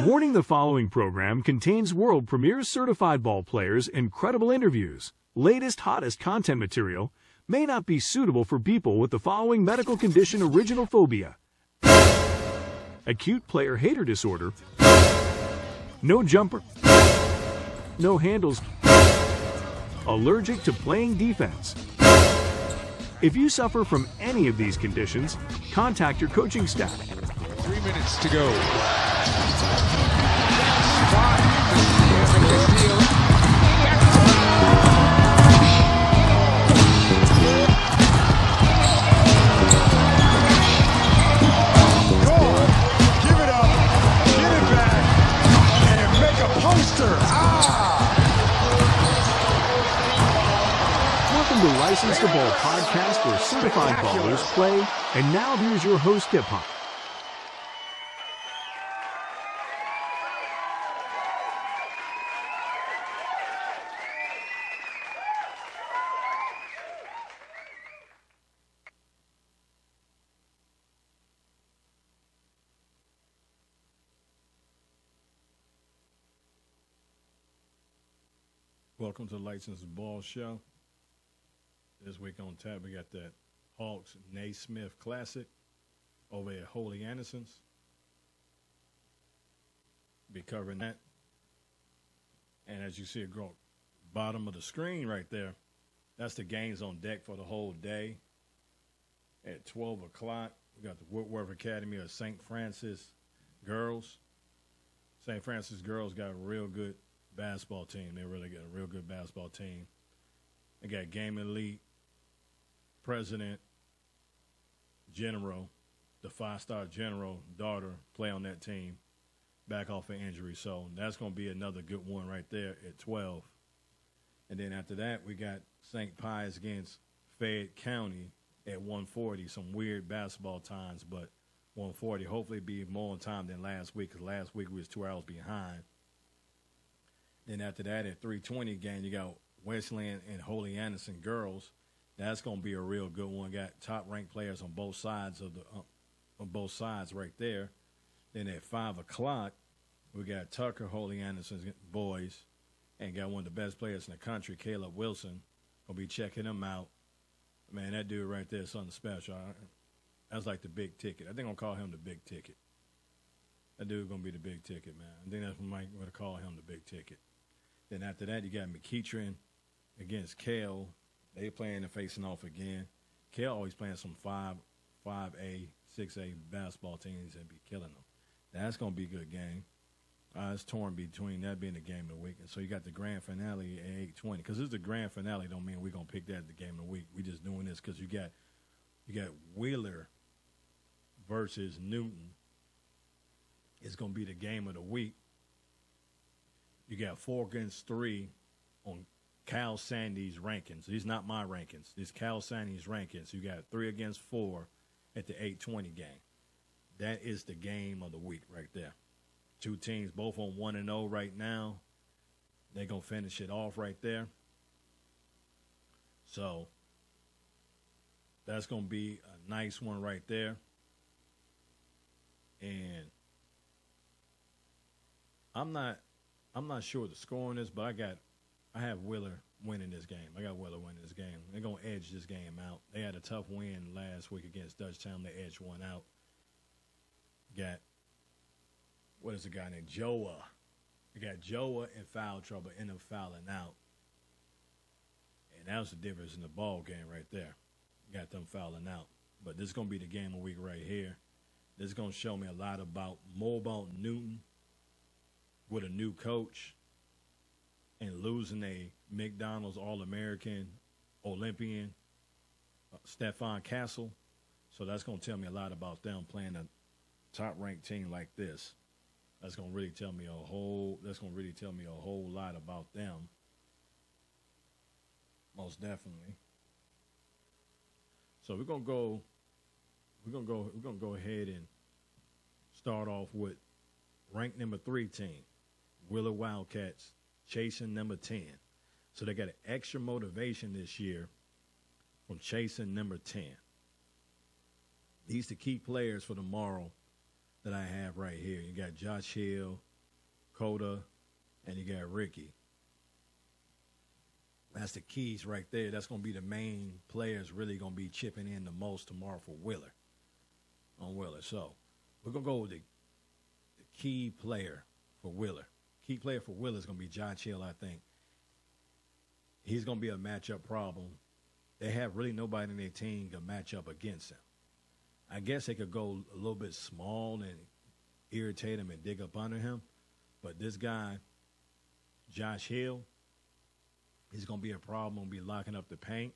Warning: the following program contains world premiere certified ball players, incredible interviews, latest hottest content material, may not be suitable for people with the following medical condition: original phobia, acute player hater disorder, no jumper, no handles, allergic to playing defense. If you suffer from any of these conditions, contact your coaching staff. 3 minutes to go. License to Ball podcast, where certified ballers play. And now here's your host, Hip Hop. Welcome to the License to Ball show. This week on tap, we got that Hawks Naismith Classic over at Holy Anderson's. Be covering that. And as you see, at the bottom of the screen right there, that's the games on deck for the whole day. At 12 o'clock, we got the Woodward Academy of St. Francis girls. St. Francis girls got a real good basketball team. They really got a real good basketball team. They got Game Elite, President, General, the five-star General daughter play on that team, back off an injury. So that's going to be another good one right there at 12. And then after that, we got St. Pius against Fayette County at 1:40. Some weird basketball times, but 1:40. Hopefully be more on time than last week, because last week we was 2 hours behind. Then after that, at 3:20 again, you got Wesleyan and Holy Anderson girls. That's going to be a real good one. Got top-ranked players on both sides of the on both sides right there. Then at 5 o'clock, we got Tucker, Holy Anderson's boys, and got one of the best players in the country, Caleb Wilson. Gonna be checking him out. Man, that dude right there is something special. That's like the big ticket. I think I'm gonna call him the big ticket. That dude's gonna be the big ticket, man. I think that's what I'm gonna call him, the big ticket. Then after that, you got McEachern against Kale. They playing and facing off again. Kale always playing some 5A, 6A basketball teams and be killing them. That's going to be a good game. It's torn between that being the game of the week. And so you got the grand finale at 8:20. Because this is the grand finale, don't mean we're going to pick that the game of the week. We're just doing this because you got Wheeler versus Newton. It's going to be the game of the week. You got 4 against 3 on Cal Sandy's rankings. These not my rankings. These Cal Sandy's rankings. You got 3 against 4 at the 8:20 game. That is the game of the week right there. Two teams both on 1-0 right now. They're going to finish it off right there. So that's going to be a nice one right there. And I'm not sure what the scoring is, but I have Wheeler winning this game. I got Wheeler winning this game. They're going to edge this game out. They had a tough win last week against Dutchtown. They edged one out. Got, what is the guy named? Joa. They got Joa in foul trouble, ended up fouling out. And that was the difference in the ball game right there. Got them fouling out. But this is going to be the game of the week right here. This is going to show me a lot about, more about Newton with a new coach and losing a McDonald's All-American Olympian, Stephon Castle. So that's going to tell me a lot about them playing a top-ranked team like this. That's going to really tell me a whole lot about them. Most definitely. So we're going to go ahead and start off with ranked number 3 team, Wheeler Wildcats, chasing number 10. So they got an extra motivation this year from chasing number 10. These are the key players for tomorrow that I have right here. You got Josh Hill, Coda, and you got Ricky. That's the keys right there. That's going to be the main players really going to be chipping in the most tomorrow for Wheeler, on Wheeler. So we're going to go with the key player for Wheeler. Key player for Wheeler is going to be Josh Hill, I think. He's going to be a matchup problem. They have really nobody in their team to match up against him. I guess they could go a little bit small and irritate him and dig up under him. But this guy, Josh Hill, he's going to be a problem. He'll be locking up the paint.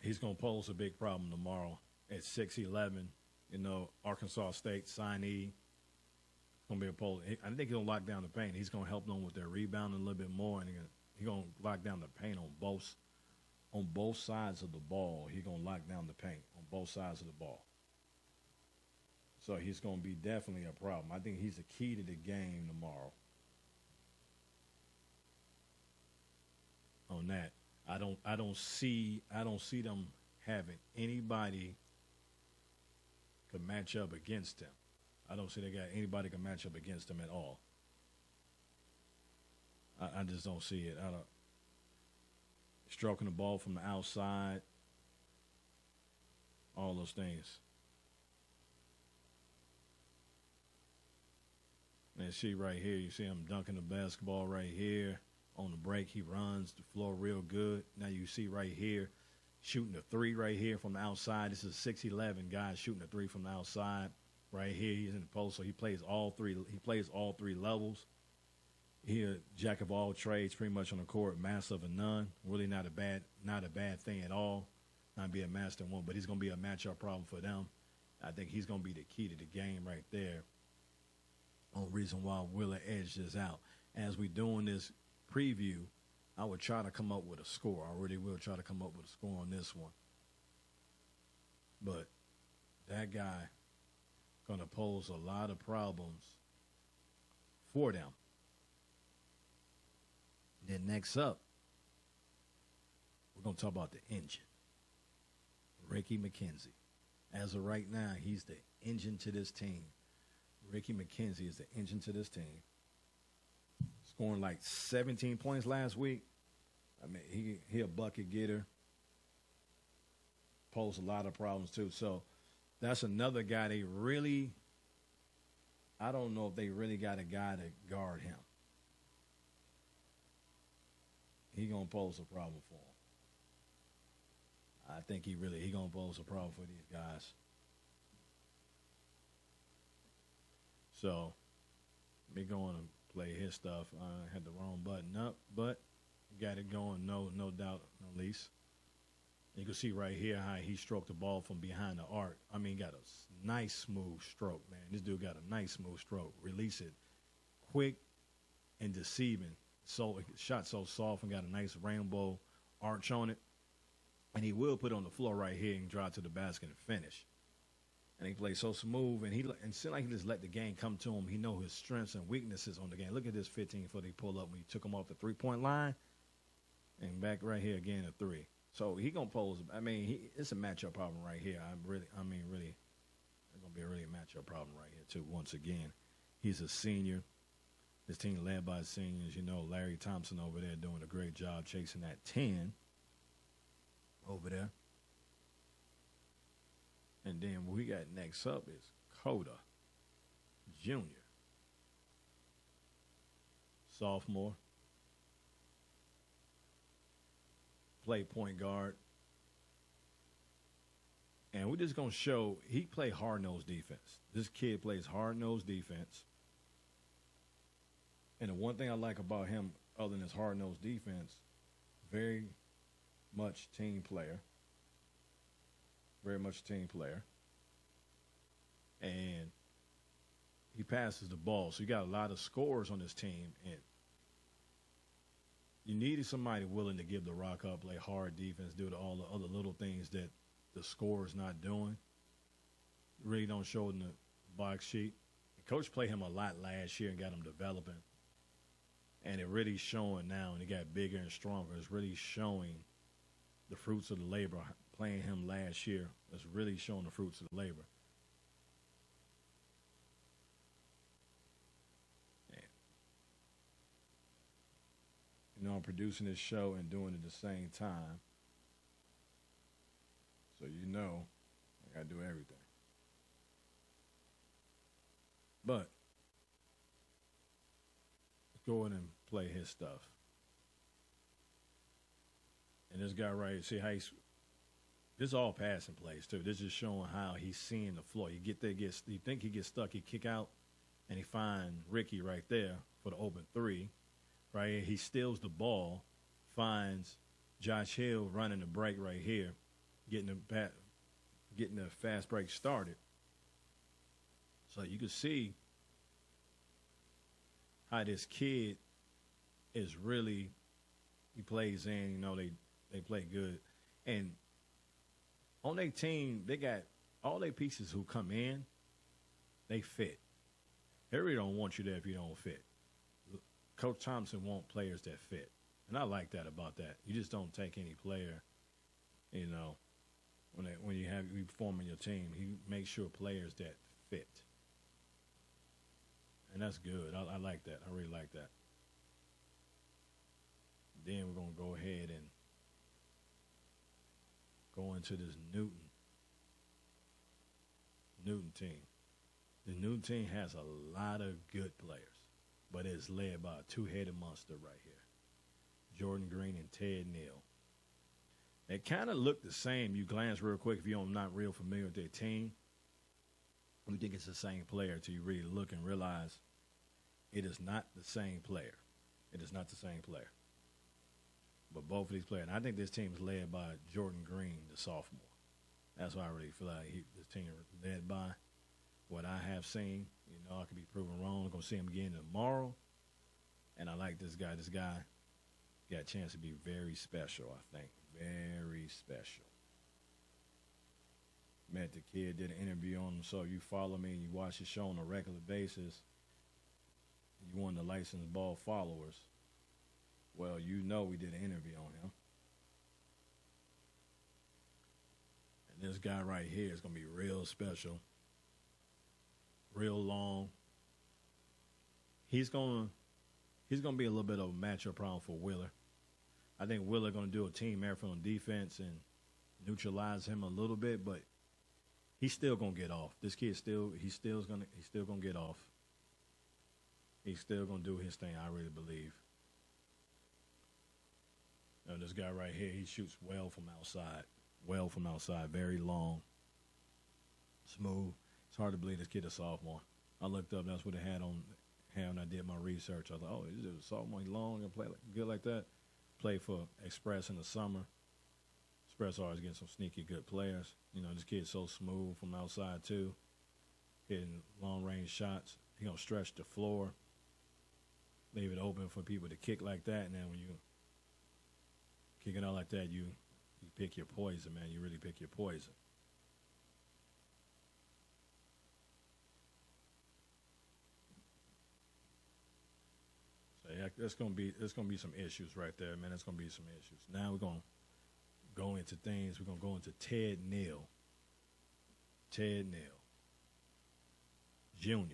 He's going to pose a big problem tomorrow at 6'11". You know, Arkansas State, signee. Going to be a pole. I think he'll lock down the paint. He's going to help them with their rebounding a little bit more. And he's going to lock down the paint on both sides of the ball. He's going to lock down the paint on both sides of the ball. So he's going to be definitely a problem. I think he's the key to the game tomorrow. On that, I don't see them having anybody could match up against him. I don't see they got anybody can match up against him at all. I just don't see it. I don't. Stroking the ball from the outside, all those things. And see right here, you see him dunking the basketball right here. On the break, he runs the floor real good. Now you see right here, shooting a three right here from the outside. This is 6'11" guy shooting a three from the outside. Right here, he's in the post, so he plays all three. He plays all three levels. He's a jack of all trades, pretty much on the court, master of none. Really not a bad thing at all. Not be a master in one, but he's going to be a matchup problem for them. I think he's going to be the key to the game right there. Only reason why Wheeler edged this out. As we doing this preview, I would try to come up with a score. I really will try to come up with a score on this one. But that guy going to pose a lot of problems for them. Then next up, we're going to talk about the engine. Ricky McKenzie. As of right now, he's the engine to this team. Ricky McKenzie is the engine to this team. Scoring like 17 points last week. I mean, he a bucket getter. Posed a lot of problems, too. So that's another guy they really – I don't know if they really got a guy to guard him. He's going to pose a problem for him. I think he going to pose a problem for these guys. So me going to – play his stuff. I had the wrong button up, but got it going. No doubt, no least. You can see right here how he stroked the ball from behind the arc. I mean, got a nice smooth stroke, man. This dude got a nice smooth stroke. Release it quick and deceiving. So shot so soft and got a nice rainbow arch on it. And he will put it on the floor right here and drive to the basket and finish. And he plays so smooth, and it seemed like he just let the game come to him. He know his strengths and weaknesses on the game. Look at this 15-foot he pulled up when he took him off the three-point line, and back right here again a three. So he gonna pose. I mean, it's a matchup problem right here. I mean, really, it's gonna be a matchup problem right here too. Once again, he's a senior. This team led by seniors. You know, Larry Thompson over there doing a great job chasing that 10 over there. And then what we got next up is Coda Jr., sophomore, play point guard. And we're just going to show he play hard-nosed defense. This kid plays hard-nosed defense. And the one thing I like about him other than his hard-nosed defense, very much team player. Very much a team player. And he passes the ball. So you got a lot of scorers on this team. And you needed somebody willing to give the rock up, play hard defense, do all the other little things that the scorer's not doing. Really don't show it in the box sheet. The coach played him a lot last year and got him developing. And it really showing now, and he got bigger and stronger. It's really showing the fruits of the labor playing him last year that's really shown the fruits of the labor. Man. You know, I'm producing this show and doing it at the same time. So you know, I gotta do everything. But go in and play his stuff. And this guy right here, see how he's, this all passing plays too. This is showing how he's seeing the floor. You get there, you think he gets stuck, he kick out, and he find Ricky right there for the open three. Right here, he steals the ball, finds Josh Hill running the break right here, getting the fast break started. So you can see how this kid is really, he plays in, you know, they play good. And on their team, they got all their pieces who come in, they fit. They really don't want you there if you don't fit. Coach Thompson wants players that fit. And I like that about that. You just don't take any player, you know, when you have you forming your team. You make sure players that fit. And that's good. I like that. I really like that. Then we're going to go ahead and go into this Newton team. The Newton team has a lot of good players, but it's led by a two-headed monster right here, Jordan Green and Ted Neal. They kind of look the same. You glance real quick if you're not real familiar with their team. You think it's the same player until you really look and realize it is not the same player. It is not the same player. But both of these players, and I think this team is led by Jordan Green, the sophomore. That's why I really feel like this team is led by what I have seen. You know, I could be proven wrong. I'm going to see him again tomorrow. And I like this guy. This guy got a chance to be very special, I think. Very special. Met the kid, did an interview on him. So if you follow me and you watch the show on a regular basis, you won the License to Ball followers. Well, you know we did an interview on him. And this guy right here is going to be real special, real long. He's going to be a little bit of a matchup problem for Wheeler. I think Wheeler going to do a team effort on defense and neutralize him a little bit, but he's still going to get off. This kid he's still going to get off. He's still going to do his thing, I really believe. Now, this guy right here, he shoots well from outside, very long, smooth. It's hard to believe this kid is a sophomore. I looked up, that's what it had on him, and I did my research. I was like, oh, he's a sophomore, he's long and play good like that. Played for Express in the summer. Express always getting some sneaky good players. You know, this kid's so smooth from outside too, hitting long-range shots. He's going to stretch the floor, leave it open for people to kick like that, and then when you kick it out like that, you pick your poison, man. You really pick your poison. So yeah, it's gonna be some issues right there, man. It's gonna be some issues. Now we're gonna go into things. We're gonna go into Ted Neal. Ted Neal Jr.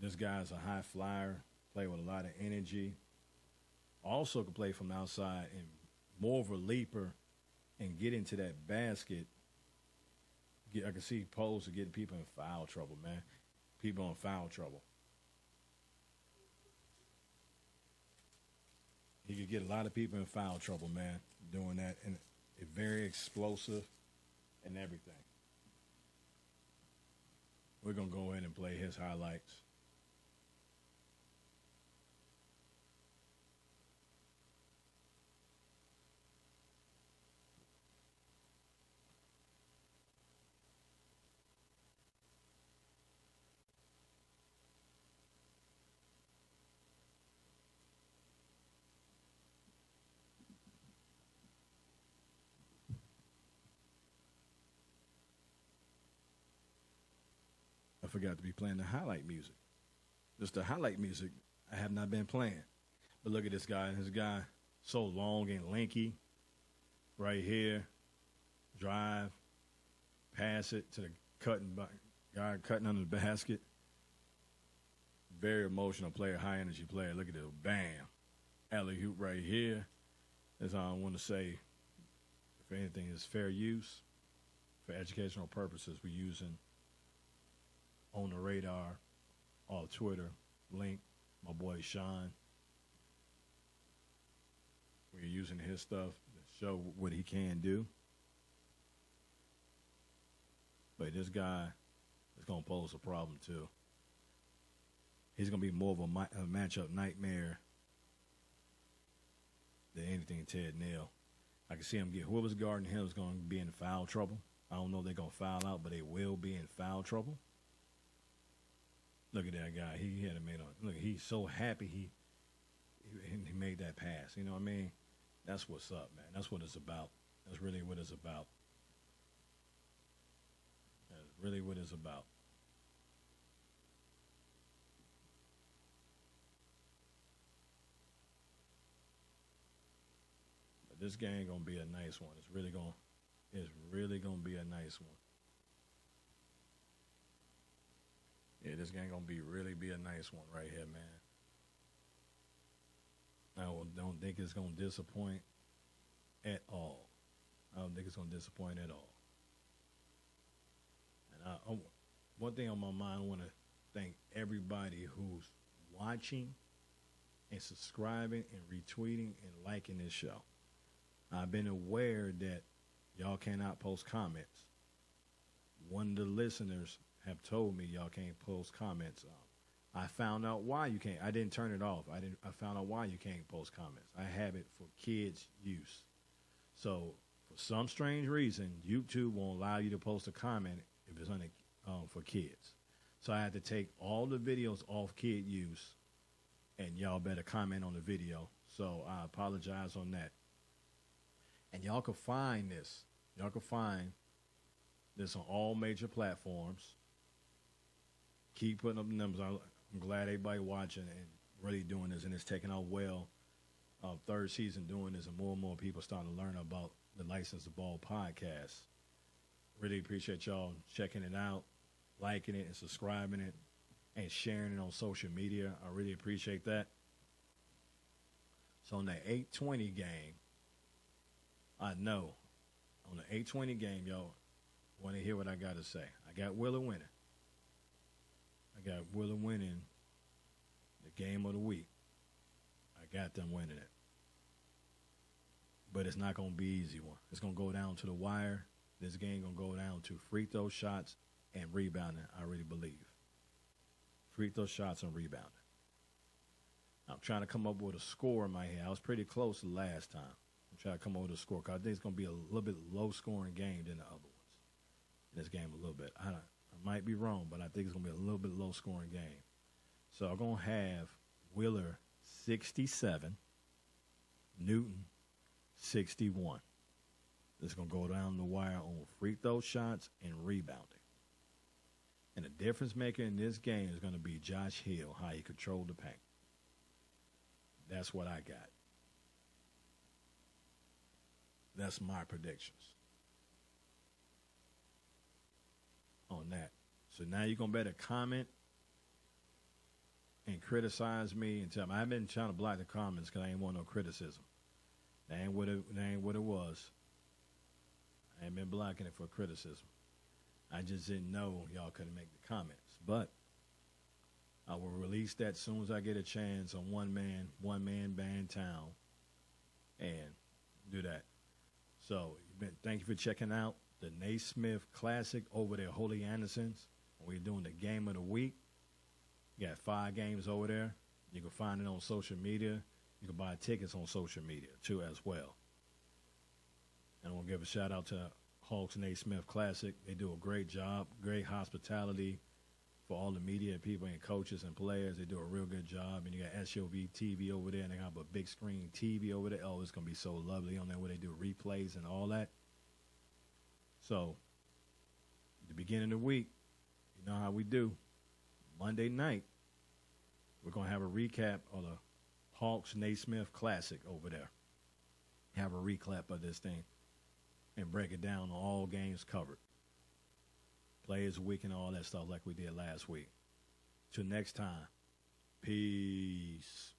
This guy's a high flyer, play with a lot of energy. Also can play from the outside and more of a leaper and get into that basket. I can see poles are getting people in foul trouble, man. People in foul trouble. He could get a lot of people in foul trouble, man, doing that. And it's very explosive and everything. We're going to go ahead and play his highlights. Forgot to be playing the highlight music. Just the highlight music I have not been playing. But look at this guy. This guy so long and lanky. Right here, drive, pass it to the cutting guy cutting under the basket. Very emotional player, high energy player. Look at this, bam, alley hoop right here. That's all I want to say. If anything is fair use, for educational purposes, we're using On the Radar, all Twitter, link, my boy Sean. We're using his stuff to show what he can do. But this guy is going to pose a problem, too. He's going to be more of a matchup nightmare than anything Ted Neal. I can see him get whoever's guarding him is going to be in foul trouble. I don't know if they're going to foul out, but they will be in foul trouble. Look at that guy. He had a man on. Look, he's so happy he made that pass. You know what I mean? That's what's up, man. That's what it's about. That's really what it's about. That's really what it's about. But this game gonna be a nice one. It's really gonna be a nice one. Yeah, this game gonna really be a nice one right here, man. I don't think it's gonna disappoint at all. I don't think it's gonna disappoint at all. And one thing on my mind, I want to thank everybody who's watching and subscribing and retweeting and liking this show. I've been aware that y'all cannot post comments. One of the listeners have told me y'all can't post comments. I found out why you can't. I didn't turn it off. I found out why you can't post comments. I have it for kids' use. So for some strange reason, YouTube won't allow you to post a comment if it's for kids. So I had to take all the videos off kid use, and y'all better comment on the video. So I apologize on that. And y'all can find this. Y'all can find this on all major platforms. Keep putting up the numbers. I'm glad everybody watching and really doing this, and it's taking off well. Third season doing this, and more people starting to learn about the License to Ball podcast. Really appreciate y'all checking it out, liking it, and subscribing it, and sharing it on social media. I really appreciate that. So on that 820 game, I know. On the 820 game, y'all want to hear what I got to say. I got Wheeler winning. I got Wheeler winning the game of the week. I got them winning it. But it's not going to be an easy one. It's going to go down to the wire. This game going to go down to free throw shots and rebounding, I really believe. Free throw shots and rebounding. I'm trying to come up with a score in my head. I was pretty close last time. I'm trying to come up with a score because I think it's going to be a little bit low-scoring game than the other ones. In this game a little bit. I might be wrong, but I think it's going to be a little bit low-scoring game. So I'm going to have Wheeler 67, Newton 61. It's going to go down the wire on free throw shots and rebounding. And the difference maker in this game is going to be Josh Hill, how he controlled the paint. That's what I got. That's my predictions on that. So now you're going to better comment and criticize me and tell me. I've been trying to block the comments because I ain't want no criticism. That ain't what it was. I ain't been blocking it for criticism. I just didn't know y'all couldn't make the comments. But I will release that as soon as I get a chance on One Man Band Town and do that. So thank you for checking out the Naismith Classic over there, Holy Anderson's. We're doing the game of the week. You got 5 games over there. You can find it on social media. You can buy tickets on social media, too, as well. And I want to give a shout-out to Hawks Naismith Classic. They do a great job, great hospitality for all the media people and coaches and players. They do a real good job. And you got SUV TV over there, and they have a big screen TV over there. Oh, it's going to be so lovely on there where they do replays and all that. So, at the beginning of the week, you know how we do. Monday night, we're going to have a recap of the Hawks Naismith Classic over there. have a recap of this thing and break it down on all games covered. Players week and all that stuff like we did last week. Till next time, peace.